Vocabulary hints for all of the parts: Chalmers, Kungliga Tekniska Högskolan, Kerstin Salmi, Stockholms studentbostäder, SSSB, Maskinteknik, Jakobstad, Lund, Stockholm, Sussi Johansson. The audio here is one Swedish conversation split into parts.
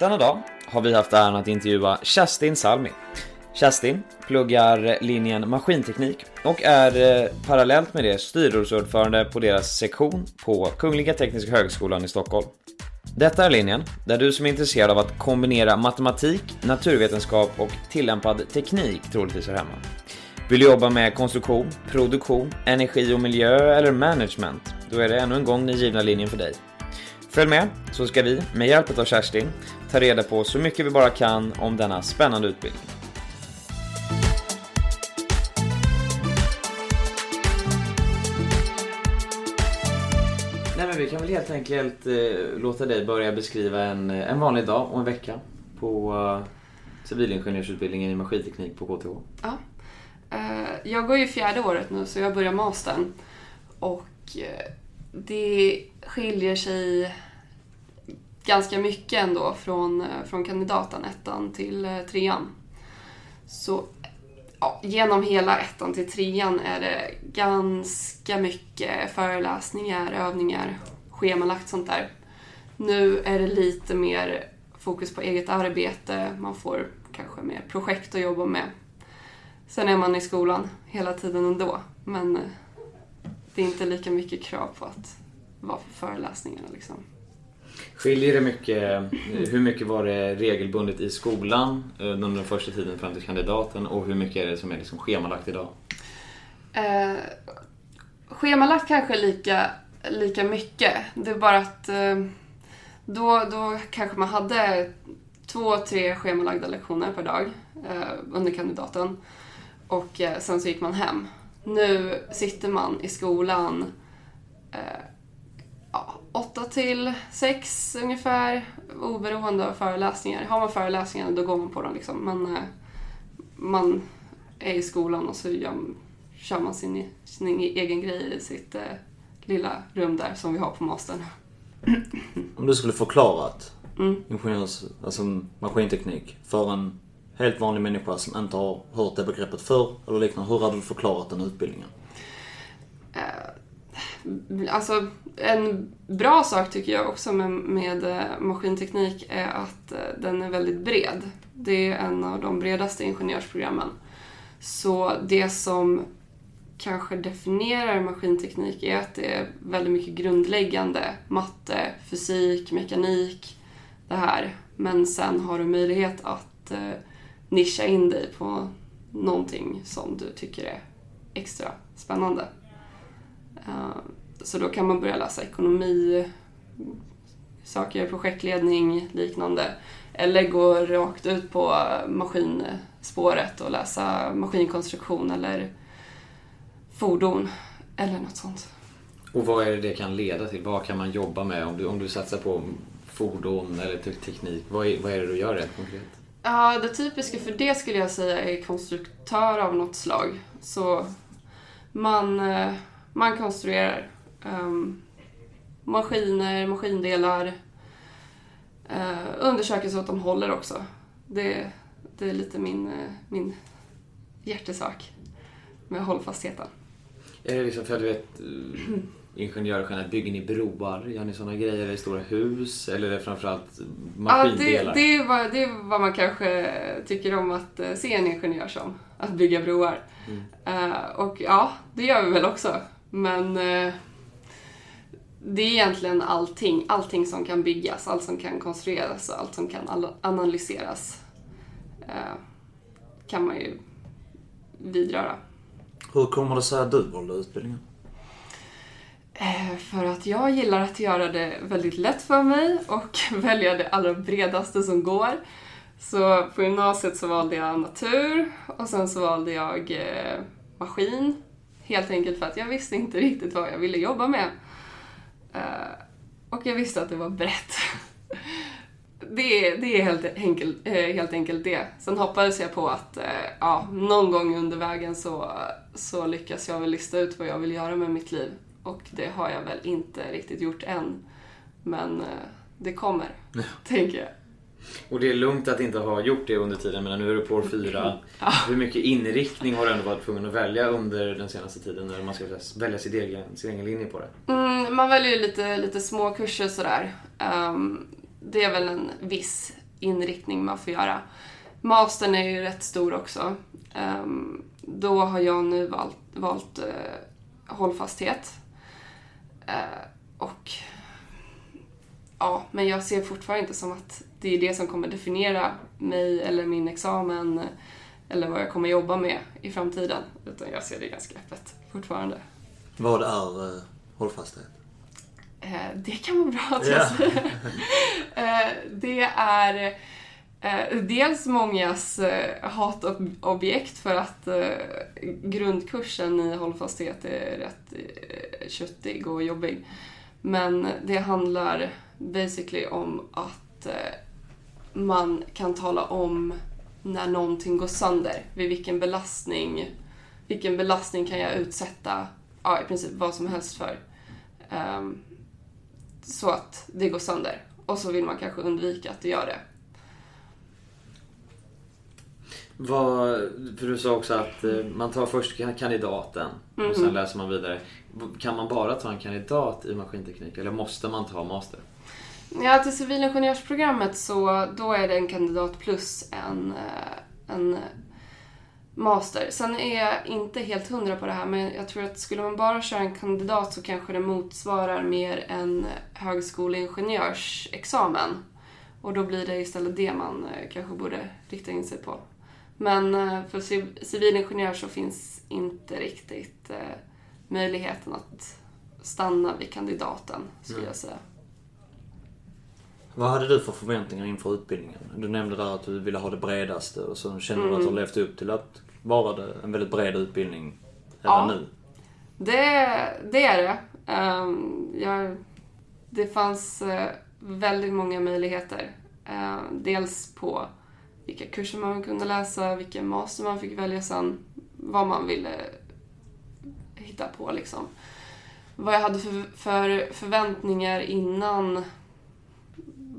Denna dag har vi haft äran att intervjua Kerstin Salmi. Kerstin pluggar linjen maskinteknik och är parallellt med det styrelseordförande på deras sektion på Kungliga Tekniska Högskolan i Stockholm. Detta är linjen där du som är intresserad av att kombinera matematik, naturvetenskap och tillämpad teknik troligtvis är hemma. Vill du jobba med konstruktion, produktion, energi och miljö eller management, då är det ännu en gång den givna linjen för dig. Följ med så ska vi med hjälp av Kerstin ta reda på så mycket vi bara kan om denna spännande utbildning. Nej, men vi kan väl helt enkelt låta dig börja beskriva en vanlig dag och en vecka på civilingenjörsutbildningen i maskinteknik på KTH. Ja. Jag går ju fjärde året nu, så jag börjar mastern och det skiljer sig ganska mycket ändå från kandidaten, ettan till trean. Så ja, genom hela ettan till trean är det ganska mycket föreläsningar, övningar, schemalagt sånt där. Nu är det lite mer fokus på eget arbete, man får kanske mer projekt att jobba med. Sen är man i skolan hela tiden ändå, men det är inte lika mycket krav på att vara på föreläsningarna liksom. Skiljer det mycket, hur mycket var det regelbundet i skolan under den första tiden fram till kandidaten och hur mycket är det som är liksom schemalagt idag? Schemalagt kanske lika mycket. Det är bara att då kanske man hade 2-3 schemalagda lektioner per dag under kandidaten och sen så gick man hem. Nu sitter man i skolan 8-6 ungefär, oberoende av föreläsningar. Har man föreläsningar då går man på dem liksom. Man är i skolan och så kör man sin egen grej i sitt lilla rum där som vi har på mastern. Om du skulle förklara att maskinteknik för en helt vanlig människa som inte har hört det begreppet förr eller liknande, hur hade du förklarat den utbildningen? Alltså en bra sak tycker jag också med maskinteknik är att den är väldigt bred. Det är en av de bredaste ingenjörsprogrammen. Så det som kanske definierar maskinteknik är att det är väldigt mycket grundläggande. Matte, fysik, mekanik, det här. Men sen har du möjlighet att nischa in dig på någonting som du tycker är extra spännande. Så då kan man börja läsa ekonomi, saker, projektledning, liknande. Eller gå rakt ut på maskinspåret och läsa maskinkonstruktion eller fordon eller något sånt. Och vad är det kan leda till? Vad kan man jobba med om du satsar på fordon eller teknik? Vad är det du gör rent konkret? Ja, det typiska för det skulle jag säga är konstruktör av något slag. Så man konstruerar maskiner, maskindelar, undersöker så att de håller också. Det är lite min hjärtesak med hållfastheten. Är det liksom, för du vet, ingenjörer generellt, bygger ni broar? Gör ni sådana grejer? Eller stora hus? Eller är det framförallt maskindelar? Ja, det är vad man kanske tycker om att se en ingenjör som. Att bygga broar. Mm. Och ja, det gör vi väl också. Men det är egentligen allting. Allting som kan byggas, allt som kan konstrueras, allt som kan analyseras kan man ju vidröra. Hur kommer det sig att du valde utbildningen? För att jag gillar att göra det väldigt lätt för mig och välja det allra bredaste som går. Så på gymnasiet så valde jag natur och sen så valde jag maskin. Helt enkelt för att jag visste inte riktigt vad jag ville jobba med. Och jag visste att det var brett. Det är helt enkelt det. Sen hoppades jag på att någon gång under vägen så lyckas jag väl lista ut vad jag vill göra med mitt liv. Och det har jag väl inte riktigt gjort än. Men det kommer, tänker jag. Och det är lugnt att inte ha gjort det under tiden, men nu är du på år 4. Hur mycket inriktning har du ändå varit tvungen att välja under den senaste tiden när man ska välja sin egen linje på det? Man väljer ju lite små kurser sådär. Det är väl en viss inriktning man får göra. Mastern är ju rätt stor också. Då har jag nu valt hållfasthet. Och ja, men jag ser fortfarande inte som att det är det som kommer definiera mig eller min examen eller vad jag kommer jobba med i framtiden, utan jag ser det ganska öppet fortfarande. Vad är hållfasthet? Det kan vara bra att jag säger. Det är dels mångas hatobjekt för att grundkursen i hållfasthet är rätt köttig och jobbig. Men det handlar basically om att man kan tala om när någonting går sönder. Vid vilken belastning kan jag utsätta i princip vad som helst för. Så att det går sönder. Och så vill man kanske undvika att det gör det. För du sa också att man tar först kandidaten och sen läser man vidare. Kan man bara ta en kandidat i maskinteknik eller måste man ta master? Ja, till civilingenjörsprogrammet så då är det en kandidat plus en master. Sen är jag inte helt 100 på det här, men jag tror att skulle man bara köra en kandidat så kanske det motsvarar mer en högskoleingenjörsexamen. Och då blir det istället det man kanske borde rikta in sig på. Men för civilingenjör så finns inte riktigt möjligheten att stanna vid kandidaten, skulle jag säga. Vad hade du för förväntningar inför utbildningen? Du nämnde där att du ville ha det bredaste och så kände du att du levt upp till att vara det en väldigt bred utbildning även nu. Det är det. Det fanns väldigt många möjligheter. Dels på vilka kurser man kunde läsa, vilken master man fick välja sen, vad man ville hitta på liksom. Vad jag hade för förväntningar innan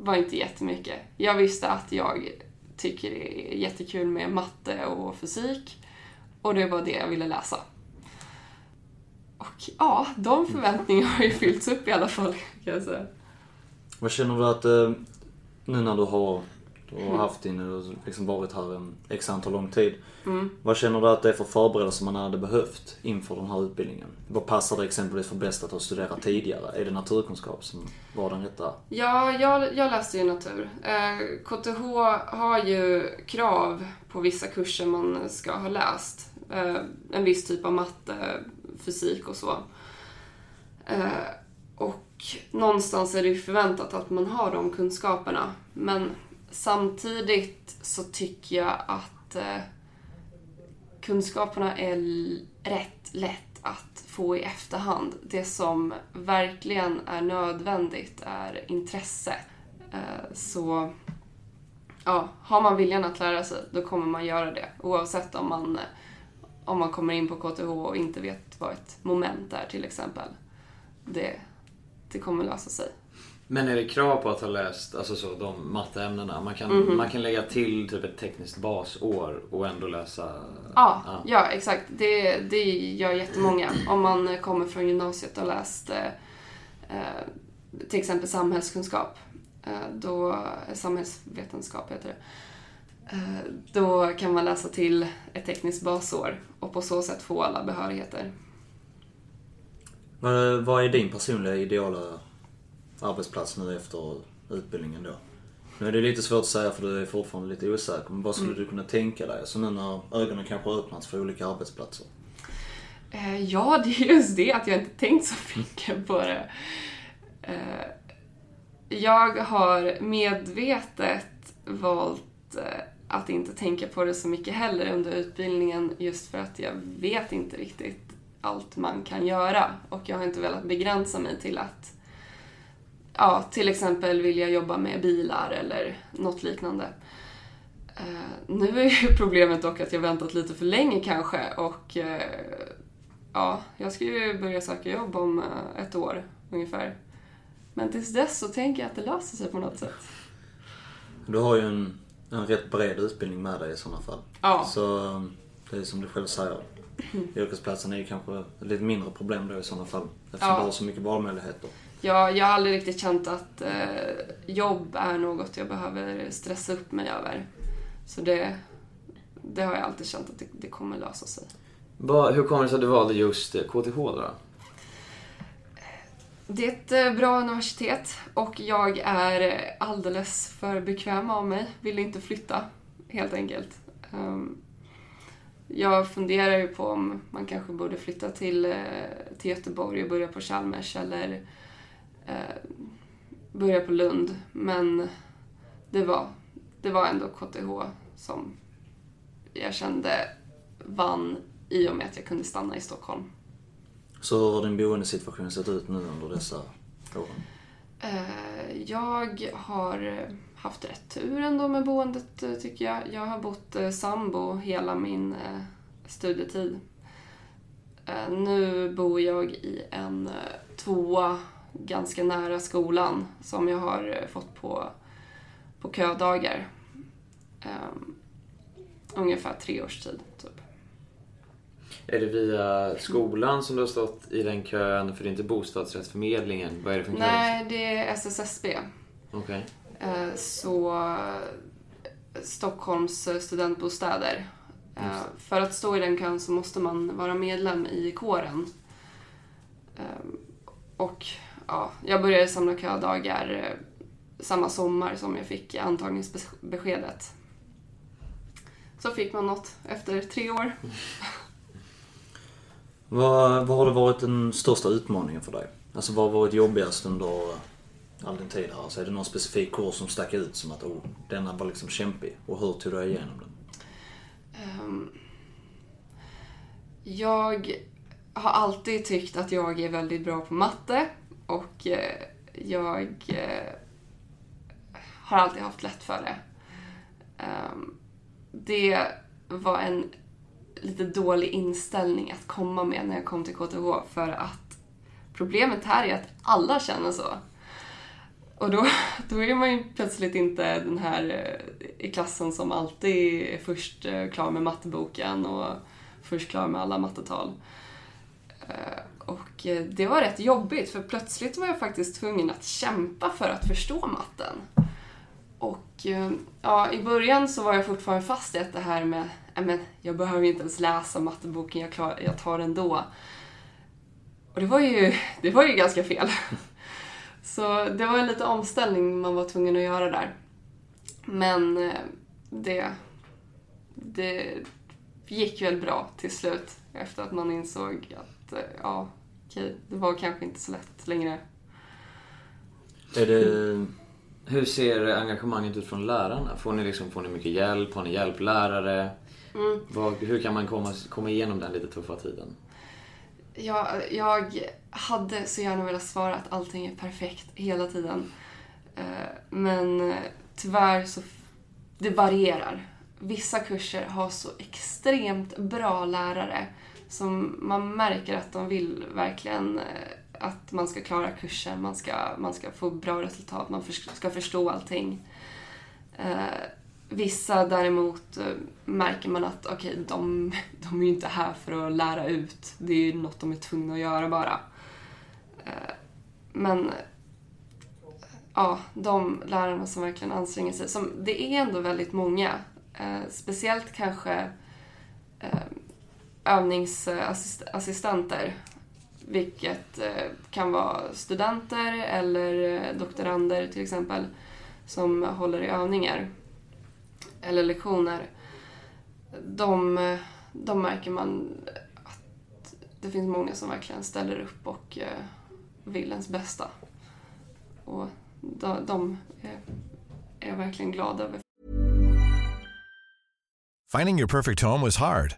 var inte jättemycket. Jag visste att jag tycker det är jättekul med matte och fysik och det var det jag ville läsa. Och ja, de förväntningarna har ju fyllts upp i alla fall, kan jag säga. Vad känner du att nu när du har haft in och liksom varit här en x antal lång tid. Vad känner du att det är för förberedelser man hade behövt inför den här utbildningen? Vad passar det exempelvis för bäst att ha studerat tidigare? Är det naturkunskap som var den rätta? Ja, jag läste ju natur. KTH har ju krav på vissa kurser man ska ha läst. En viss typ av matte, fysik och så. Och någonstans är det ju förväntat att man har de kunskaperna. Men samtidigt så tycker jag att kunskaperna är rätt lätt att få i efterhand. Det som verkligen är nödvändigt är intresse. Så ja, har man viljan att lära sig, då kommer man göra det. Oavsett om man kommer in på KTH och inte vet vad ett moment är till exempel. Det kommer lösa sig. Men är det krav på att ha läst alltså så, de matteämnena? Man kan lägga till typ ett tekniskt basår och ändå läsa... Ja, exakt. Det gör jättemånga. Om man kommer från gymnasiet och läst till exempel samhällskunskap. Samhällsvetenskap heter det. Då kan man läsa till ett tekniskt basår och på så sätt få alla behörigheter. Vad är din personliga ideala arbetsplats nu efter utbildningen då? Nu är det lite svårt att säga för du är fortfarande lite osäker, men vad skulle du kunna tänka dig? Så nu när ögonen kanske har öppnats för olika arbetsplatser. Ja, det är just det att jag inte tänkt så mycket på det. Jag har medvetet valt att inte tänka på det så mycket heller under utbildningen, just för att jag vet inte riktigt allt man kan göra, och jag har inte velat begränsa mig till att till exempel vill jag jobba med bilar eller något liknande. Nu är ju problemet dock att jag väntat lite för länge kanske, och jag ska ju börja söka jobb om ett år ungefär. Men tills dess så tänker jag att det löser sig på något sätt. Du har ju en rätt bred utbildning med dig i sådana fall. Ja. Så det är som du själv säger. Yrkesplatsen är ju kanske ett lite mindre problem då i sådana fall. Eftersom du har så mycket valmöjligheter. Ja, jag har aldrig riktigt känt att jobb är något jag behöver stressa upp mig över. Så det har jag alltid känt att det kommer lösa sig. Hur kommer det sig att du valde just KTH då? Det är ett bra universitet och jag är alldeles för bekväm av mig. Vill inte flytta, helt enkelt. Jag funderar ju på om man kanske borde flytta till Göteborg och börja på Chalmers eller börja på Lund. Men det var ändå KTH som jag kände vann i och med att jag kunde stanna i Stockholm. Så hur har din boendesituation sett ut nu under dessa åren? Jag har haft rätt tur ändå med boendet, tycker jag. Jag har bott sambo hela min studietid. Nu bor jag i en tvåa ganska nära skolan som jag har fått på ködagar. Ungefär 3 års tid, typ. Är det via skolan som du har stått i den kön? För det är inte bostadsrättsförmedlingen. Vad är det för en kö? Nej, det är SSSB. Okej. Så Stockholms studentbostäder. För att stå i den kön så måste man vara medlem i kåren. Och jag började samla ködagar samma sommar som jag fick antagningsbeskedet. Så fick man något efter 3 år. Vad har det varit den största utmaningen för dig? Alltså vad har varit jobbigast under all din tid här? Alltså, är det någon specifik kurs som stack ut som att denna var liksom kämpig? Och hur tog du igenom den? Jag har alltid tyckt att jag är väldigt bra på matte. Och jag har alltid haft lätt för det. Det var en lite dålig inställning att komma med när jag kom till KTH, för att problemet här är att alla känner så. Och då är man ju plötsligt inte den här i klassen som alltid är först klar med matteboken och först klar med alla mattetal. Och det var rätt jobbigt, för plötsligt var jag faktiskt tvungen att kämpa för att förstå matten. Och i början så var jag fortfarande fast i att det här med jag behöver inte ens läsa matteboken, jag tar den då. Och det var ju ganska fel. Så det var en liten omställning man var tvungen att göra där. Men det gick väl bra till slut, efter att man insåg att det var kanske inte så lätt längre. Hur ser engagemanget ut från lärarna? Får ni mycket hjälp? Har ni hjälplärare? Hur kan man komma igenom den lite tuffa tiden? Jag hade så gärna velat svara att allting är perfekt hela tiden. Men tyvärr så det varierar. Vissa kurser har så extremt bra lärare som man märker att de vill verkligen att man ska klara kursen, man ska få bra resultat, man ska förstå allting. Vissa däremot märker man att okej, de är ju inte här för att lära ut. Det är ju något de är tvungna att göra bara. Men ja, de lärarna som verkligen anstränger sig, det är ändå väldigt många. Speciellt kanske övningsassistenter, vilket kan vara studenter eller doktorander till exempel som håller i övningar eller lektioner. De märker man att det finns många som verkligen ställer upp och vill ens bästa. Och de är verkligen glada över. Finding your perfect home was hard,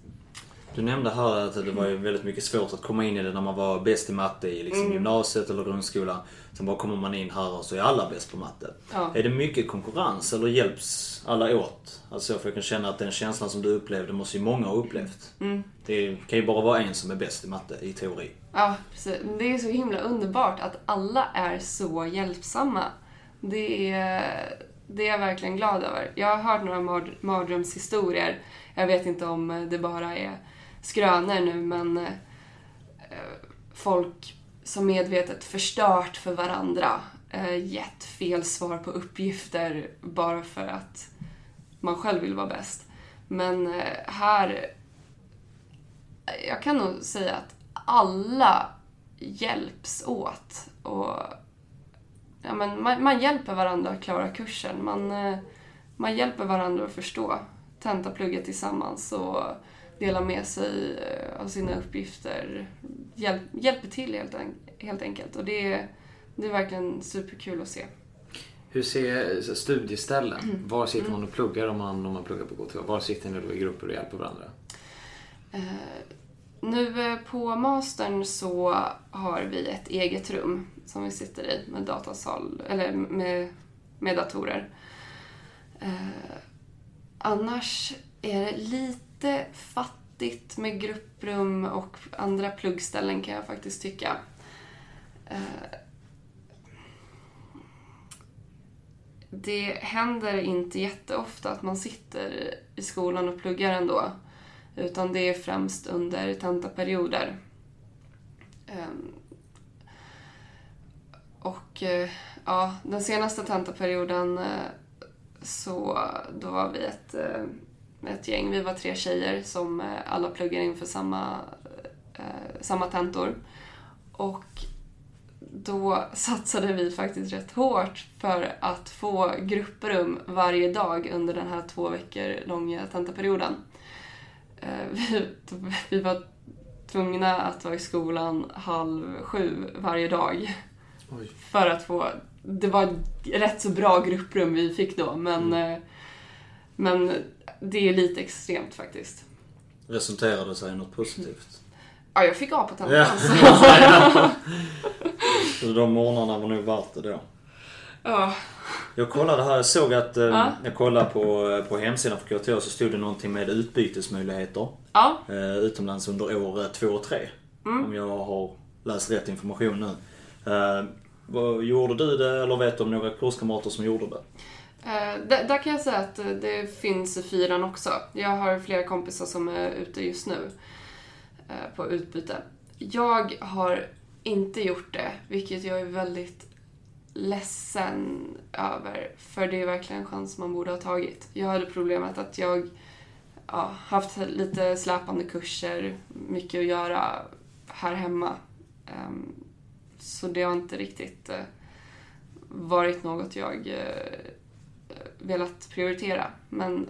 Du nämnde här att det var ju väldigt mycket svårt att komma in i det när man var bäst i matte i liksom gymnasiet eller grundskolan. Sen bara kommer man in här och så är alla bäst på matte. Ja. Är det mycket konkurrens eller hjälps alla åt? Alltså för jag kan känna att den känslan som du upplevde måste ju många ha upplevt. Mm. Det kan ju bara vara en som är bäst i matte i teori. Ja, precis. Det är så himla underbart att alla är så hjälpsamma. Det är jag verkligen glad över. Jag har hört några mardrömshistorier. Jag vet inte om det bara är skrönor nu, men folk som medvetet förstört för varandra, gett fel svar på uppgifter bara för att man själv vill vara bäst. Men här, jag kan nog säga att alla hjälps åt och ja, men man hjälper varandra att klara kursen. Man hjälper varandra att förstå. Tentaplugget tillsammans och dela med sig av sina uppgifter. Hjälper till helt enkelt. Och det är verkligen superkul att se. Hur ser studieställen? Var sitter man och pluggar om man pluggar på KTH? Var sitter ni då i grupper och hjälper varandra? Nu på mastern så har vi ett eget rum som vi sitter i med datasal eller med datorer. Annars är det lite fattigt med grupprum och andra pluggställen kan jag faktiskt tycka. Det händer inte jätteofta att man sitter i skolan och pluggar ändå, utan det är främst under tentaperioder. Och ja, den senaste tentaperioden så då var vi ett gäng, vi var 3 tjejer som alla pluggade inför samma tentor. Och då satsade vi faktiskt rätt hårt för att få grupprum varje dag under den här 2 veckor långa tentaperioden. Vi var tvungna att vara i skolan 6:30 varje dag. Oj. För att få, det var rätt så bra grupprum vi fick då, men det är lite extremt faktiskt. Resulterade sig i något positivt? Ja, jag fick A på tentan. Ja. Så de månaderna var nog värt det då. Ja. Jag kollade här, jag såg att jag kollade på hemsidan för KTH så stod det någonting med utbytesmöjligheter utomlands under år 2 och 3. Om jag har läst rätt information nu. Gjorde du det eller vet du om några kurskamrater som gjorde det? Där kan jag säga att det finns i 4:an också. Jag har flera kompisar som är ute just nu på utbyte. Jag har inte gjort det, vilket jag är väldigt ledsen över, för det är verkligen en chans man borde ha tagit. Jag hade problemet att jag haft lite släpande kurser, mycket att göra här hemma. Så det har inte riktigt varit något jag velat prioritera. Men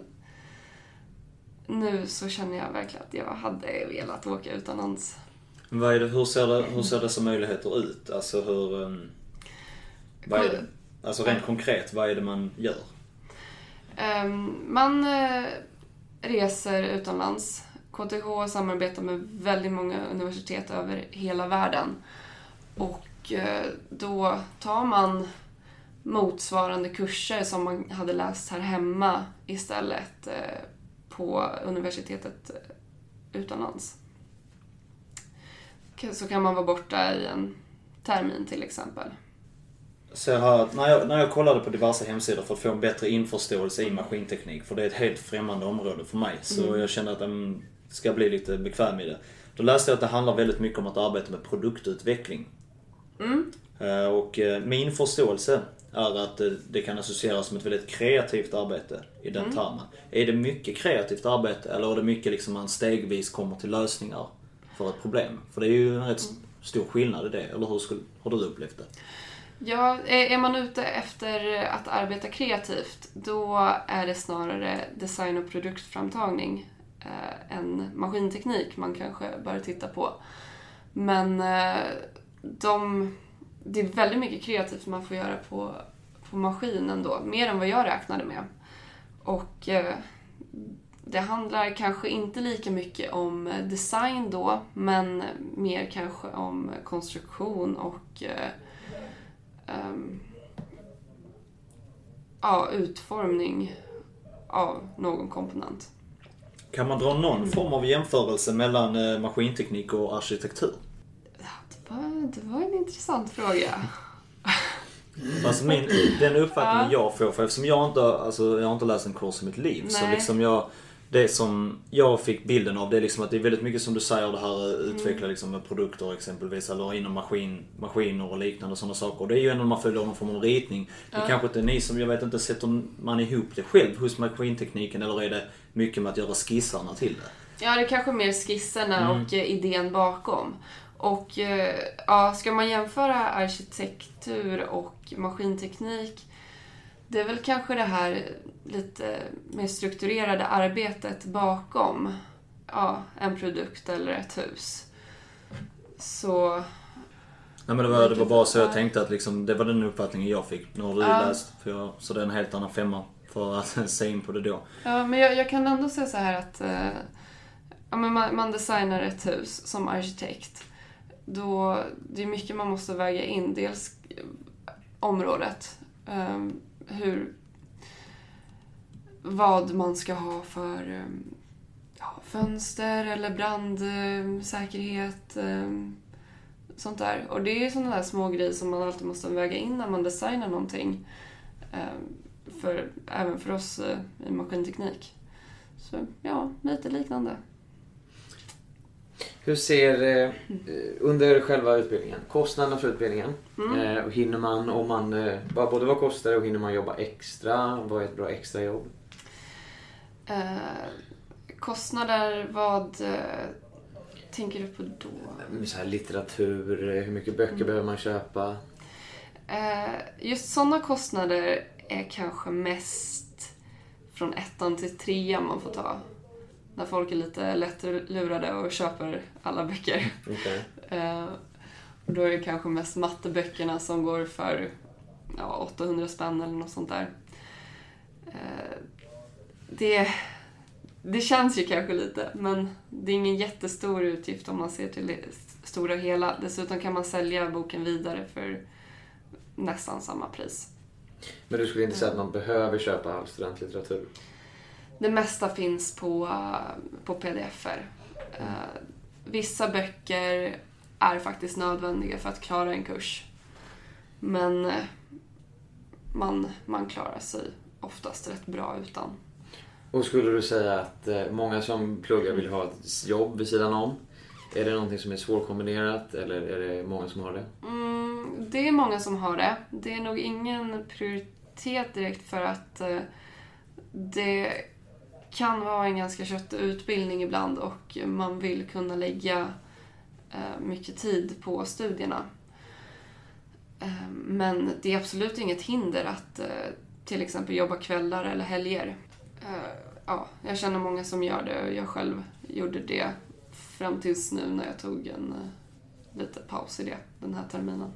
nu så känner jag verkligen att jag hade velat åka utomlands. Vad är det, hur ser det som möjligheter ut? Alltså hur, vad är det? Alltså rent konkret, vad är det man gör? Man reser utomlands. KTH samarbetar med väldigt många universitet över hela världen. Och då tar man motsvarande kurser som man hade läst här hemma istället på universitetet utomlands. Så kan man vara borta i en termin till exempel. Så jag har, när jag kollade på diversa hemsidor för att få en bättre införståelse i maskinteknik, för det är ett helt främmande område för mig, så jag kände att jag ska bli lite bekväm i det. Då läste jag att det handlar väldigt mycket om att arbeta med produktutveckling. Mm. Och min förståelse är att det kan associeras med ett väldigt kreativt arbete i den termen. Är det mycket kreativt arbete, eller är det mycket liksom man stegvis kommer till lösningar för ett problem? För det är ju en rätt stor skillnad i det, eller hur har du upplevt det? Ja, är man ute efter att arbeta kreativt, då är det snarare design- och produktframtagning än maskinteknik man kanske bör titta på. Men det är väldigt mycket kreativt man får göra på maskinen då, mer än vad jag räknade med. Och det handlar kanske inte lika mycket om design då, men mer kanske om konstruktion och utformning av någon komponent. Kan man dra någon form av jämförelse mellan maskinteknik och arkitektur? Det var en intressant fråga. Alltså den uppfattningen jag får, för eftersom jag har inte läst en kurs i mitt liv. Nej. Så liksom det som jag fick bilden av, det är liksom att det är väldigt mycket som du säger, det här utveckla liksom produkter exempelvis, eller inom maskiner och liknande och sådana saker. Och det är ju när man följer någon form av ritning. Det kanske inte är ni som, jag vet inte, sätter man ihop det själv hos maskintekniken, eller är det mycket med att göra skissarna till det? Ja, det är kanske mer skisserna och idén bakom. Och ja, ska man jämföra arkitektur och maskinteknik, det är väl kanske det här lite mer strukturerade arbetet bakom en produkt eller ett hus. Så nej, men det var bara så jag tänkte, att liksom, det var den uppfattningen jag fick när du läst, så det är en helt annan femma för att se in på det då. Ja, men jag kan ändå säga så här att man designar ett hus som arkitekt. Då det är mycket man måste väga in, dels området, vad man ska ha för fönster eller brandsäkerhet, sånt där. Och det är sådana där små grejer som man alltid måste väga in när man designar någonting, även för oss i maskinteknik. Så ja, lite liknande. Hur ser, under själva utbildningen, kostnaderna för utbildningen? Hinner man, om man både vad kostar det och hinner man jobba extra? Vad är ett bra extra jobb? Kostnader, vad tänker du på då? Så här, litteratur, hur mycket böcker behöver man köpa? Just sådana kostnader är kanske mest från 1:an till 3:an man får ta. När folk är lite lätt lurade och köper alla böcker. Okay. Och då är det kanske mest matteböckerna som går för 800 spänn eller något sånt där. Det känns ju kanske lite, men det är ingen jättestor utgift om man ser till det stora hela. Dessutom kan man sälja boken vidare för nästan samma pris. Men du skulle inte säga att man behöver köpa all studentlitteratur? Det mesta finns på pdf-er. Vissa böcker är faktiskt nödvändiga för att klara en kurs. Men man klarar sig oftast rätt bra utan. Och skulle du säga att många som pluggar vill ha ett jobb vid sidan om? Är det någonting som är svårkombinerat, eller är det många som har det? Det är många som har det. Det är nog ingen prioritet direkt, för att det kan vara en ganska köttig utbildning ibland, och man vill kunna lägga mycket tid på studierna. Men det är absolut inget hinder att till exempel jobba kvällar eller helger. Ja, jag känner många som gör det, och jag själv gjorde det fram tills nu när jag tog en lite paus i det den här terminen.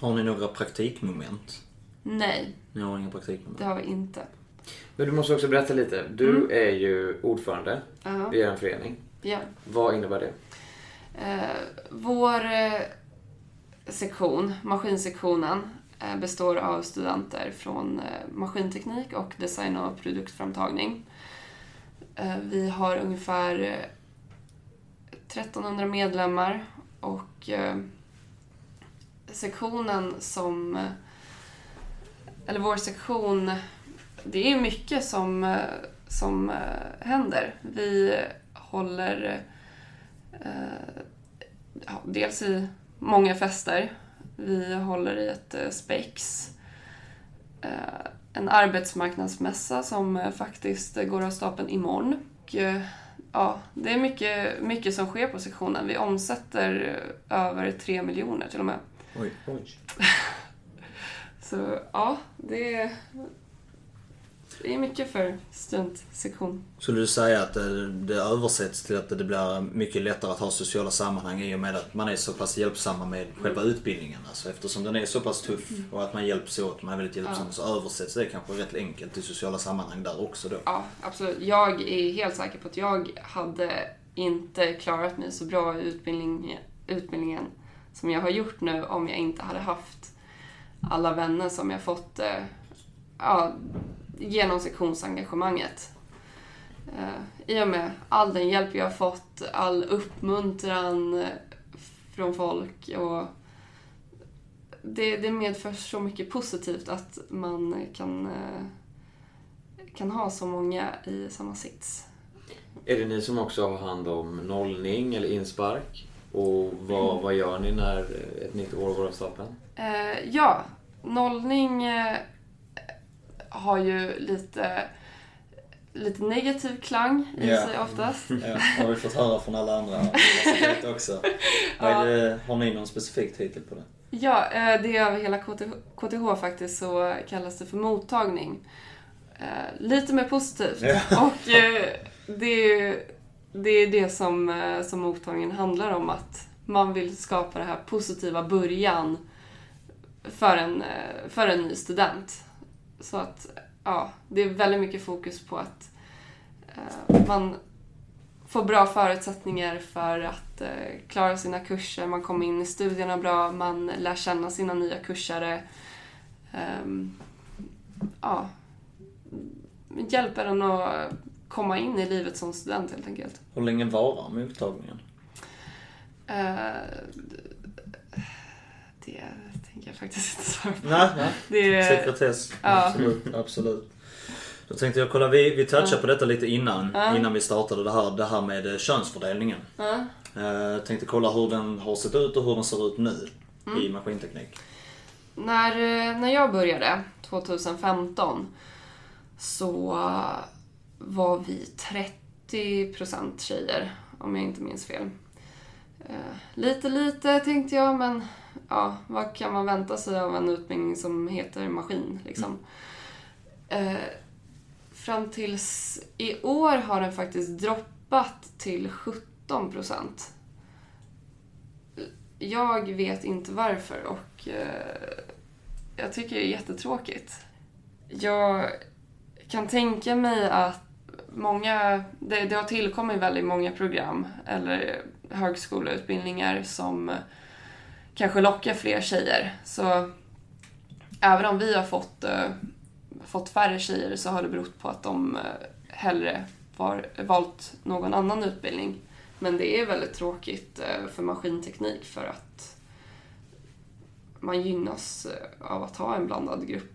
Har ni några praktikmoment? Nej. Ni har inga praktikmoment? Det har vi inte. Men du måste också berätta lite. Du är ju ordförande i en förening. Ja. Vad innebär det? Vår sektion, maskinsektionen, består av studenter från maskinteknik och design och produktframtagning. Vi har ungefär 1300 medlemmar och sektionen som, eller vår sektion, det är mycket som händer. Vi håller dels i många fester. Vi håller i ett spex, en arbetsmarknadsmässa som faktiskt går av stapeln imorgon. Och, ja, det är mycket som sker på sektionen. Vi omsätter över 3 miljoner till och med. Oj, oj. Så ja, det är mycket för studentsektion. Skulle du säga att det översätts till att det blir mycket lättare att ha sociala sammanhang i och med att man är så pass hjälpsamma med själva utbildningen? Alltså, eftersom den är så pass tuff och att man hjälps åt, man är väldigt hjälpsam, så översätts det kanske rätt enkelt till sociala sammanhang där också då? Ja, absolut. Jag är helt säker på att jag hade inte klarat mig så bra i utbildningen som jag har gjort nu om jag inte hade haft alla vänner som jag fått genom sektionsengagemanget. I och med all den hjälp jag har fått, all uppmuntran från folk, och det medför så mycket positivt att man kan ha så många i samma sits. Är det ni som också har hand om nollning eller inspark? Och vad gör ni när ett nytt år går av stapeln? Ja, nollning har ju lite negativ klang i sig oftast. Ja, har vi fått höra från alla andra också. Har ni någon specifik titel på det? Ja, det är över hela KTH faktiskt, så kallas det för mottagning. Lite mer positivt. Ja. Och det är det som mottagningen handlar om, att man vill skapa det här positiva början för en ny student. Så att det är väldigt mycket fokus på att man får bra förutsättningar för att klara sina kurser. Man kommer in i studierna bra, man lär känna sina nya kursare. Hjälper den att komma in i livet som student helt enkelt. Hur länge varar med uttagningen? Det tänker jag faktiskt inte svara på. Nej. Det är sekretess. Ja. Absolut. Då tänkte jag kolla, vi touchade på detta lite innan vi startade det här med könsfördelningen. Jag tänkte kolla hur den har sett ut och hur den ser ut nu i maskinteknik. När jag började 2015 så var vi 30% tjejer, om jag inte minns fel. Lite tänkte jag, men vad kan man vänta sig av en utbildning som heter maskin liksom? Fram tills i år har den faktiskt droppat till 17%. Jag vet inte varför, och jag tycker det är jättetråkigt. Jag kan tänka mig att många, det har tillkommit väldigt många program eller högskoleutbildningar som kanske lockar fler tjejer. Så även om vi har fått färre tjejer, så har det berott på att de hellre valt någon annan utbildning. Men det är väldigt tråkigt för maskinteknik, för att man gynnas av att ha en blandad grupp.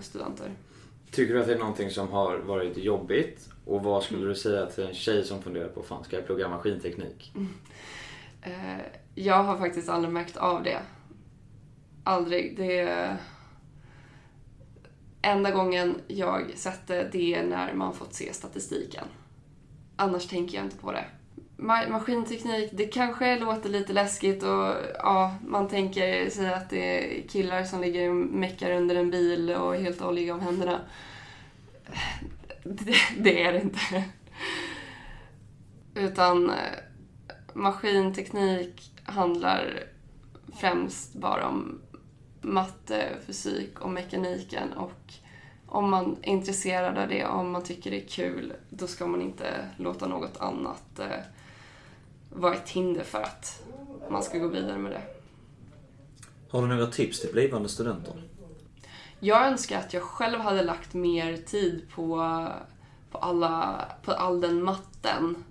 Studenter. Tycker du att det är någonting som har varit jobbigt? Och vad skulle du säga till en tjej som funderar på, fan, ska jag plugga maskinteknik? Jag har faktiskt aldrig märkt av det. Aldrig. Det enda gången jag sätter det är när man fått se statistiken. Annars tänker jag inte på det. Maskinteknik, det kanske låter lite läskigt och ja, man tänker sig att det är killar som ligger och meckar under en bil och helt oljiga om händerna. Det är det inte. Utan maskinteknik handlar främst bara om matte, fysik och mekaniken, och om man är intresserad av det, om man tycker det är kul, då ska man inte låta något annat vara ett hinder för att man ska gå vidare med det. Har du några tips till blivande studenter? Jag önskar att jag själv hade lagt mer tid på all den matten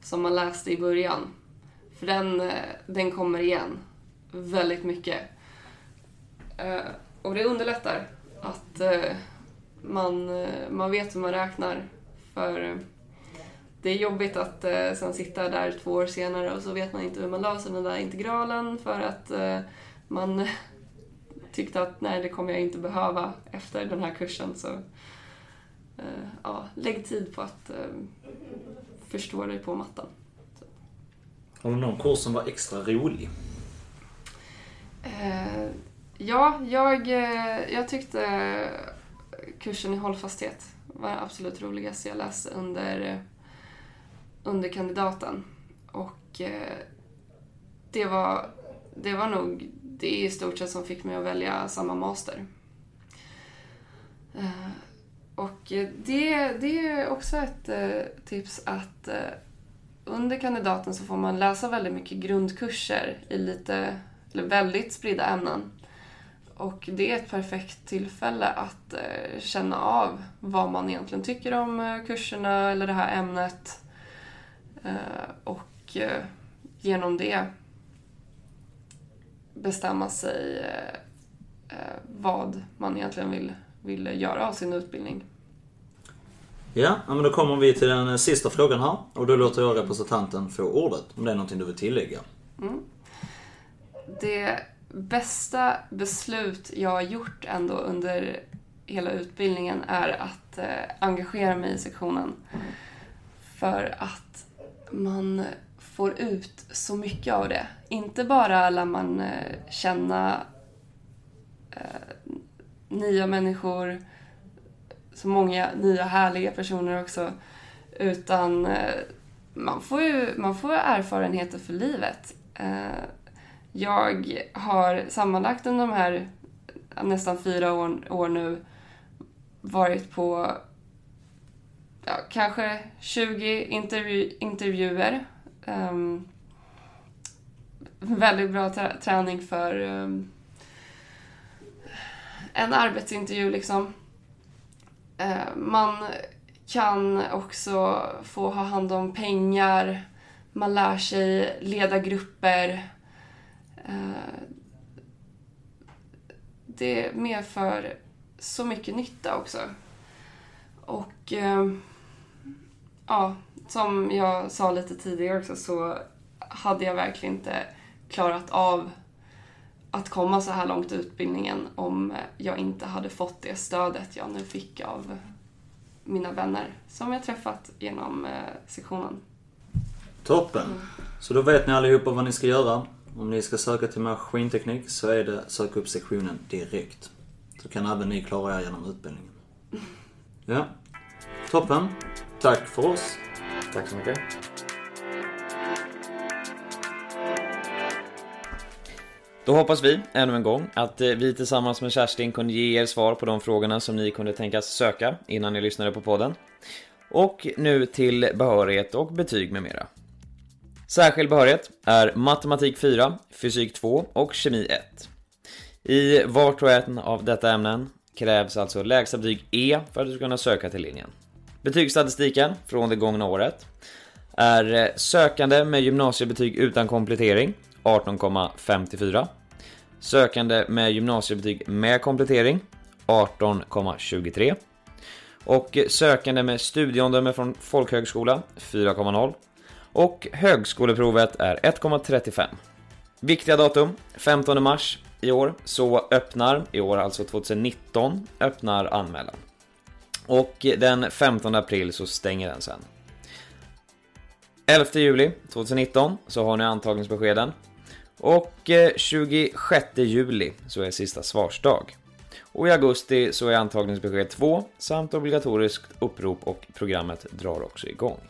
som man läste i början. För den kommer igen väldigt mycket. Och det underlättar att man vet hur man räknar. För det är jobbigt att sen sitta där 2 år senare och så vet man inte hur man löser den där integralen, för att man tyckte att nej, det kommer jag inte behöva efter den här kursen. Så lägg tid på att förstå dig på mattan. Har du någon kurs som var extra rolig? Ja, jag tyckte kursen i hållfasthet var det absolut roligaste jag läste under kandidaten. Och det var nog det i stort sett som fick mig att välja samma master. Och det är också ett tips att under kandidaten så får man läsa väldigt mycket grundkurser i lite, eller väldigt spridda ämnen. Och det är ett perfekt tillfälle att känna av vad man egentligen tycker om kurserna eller det här ämnet. Och genom det bestämma sig vad man egentligen vill göra av sin utbildning. Ja, men då kommer vi till den sista frågan här. Och då låter jag representanten få ordet om det är någonting du vill tillägga. Mm. Det bästa beslut jag har gjort ändå under hela utbildningen är att engagera mig i sektionen. För att man får ut så mycket av det. Inte bara lär man känna nya människor, så många nya härliga personer också, utan man får erfarenheter för livet. Jag har sammanlagt under de här nästan 4 år nu varit på kanske 20 intervjuer. Väldigt bra träning för en arbetsintervju liksom. Man kan också få ha hand om pengar. Man lär sig leda grupper. Det medför så mycket nytta också. Och som jag sa lite tidigare också, så hade jag verkligen inte klarat av att komma så här långt i utbildningen om jag inte hade fått det stödet jag nu fick av mina vänner som jag träffat genom sektionen. Toppen! Så då vet ni allihopa vad ni ska göra. Om ni ska söka till maskinteknik så är det sök upp sektionen direkt. Så kan även ni klara er genom utbildningen. Ja, toppen. Tack för oss. Tack så mycket. Då hoppas vi ännu en gång att vi tillsammans med Kerstin kunde ge er svar på de frågorna som ni kunde tänkas söka innan ni lyssnade på podden. Och nu till behörighet och betyg med mera. Särskild behörighet är matematik 4, fysik 2 och kemi 1. I vart och ett av detta ämnen krävs alltså lägsta betyg E för att du ska kunna söka till linjen. Betygsstatistiken från det gångna året är sökande med gymnasiebetyg utan komplettering 18,54. Sökande med gymnasiebetyg med komplettering 18,23. och sökande med studieomdöme från folkhögskola 4,0 och högskoleprovet är 1,35. Viktiga datum, 15 mars i år så öppnar, i år alltså 2019, öppnar anmälan. Och den 15 april så stänger den sen. 11 juli 2019 så har ni antagningsbeskeden. Och 26 juli så är sista svarsdag. Och i augusti så är antagningsbesked 2 samt obligatoriskt upprop och programmet drar också igång.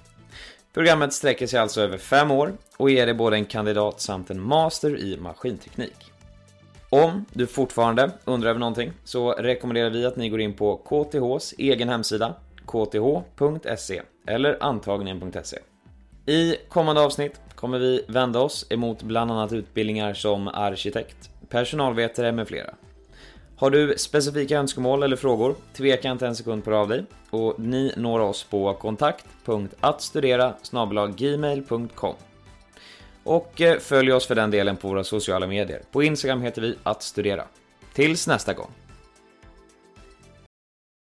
Programmet sträcker sig alltså över 5 år och ger dig både en kandidat samt en master i maskinteknik. Om du fortfarande undrar över någonting så rekommenderar vi att ni går in på KTHs egen hemsida kth.se eller antagningen.se. I kommande avsnitt kommer vi vända oss emot bland annat utbildningar som arkitekt, personalvetare med flera. Har du specifika önskemål eller frågor, tveka inte en sekund på av dig och ni når oss på kontakt.attstudera@gmail.com. Och följ oss för den delen på våra sociala medier. På Instagram heter vi attstudera. Tills nästa gång.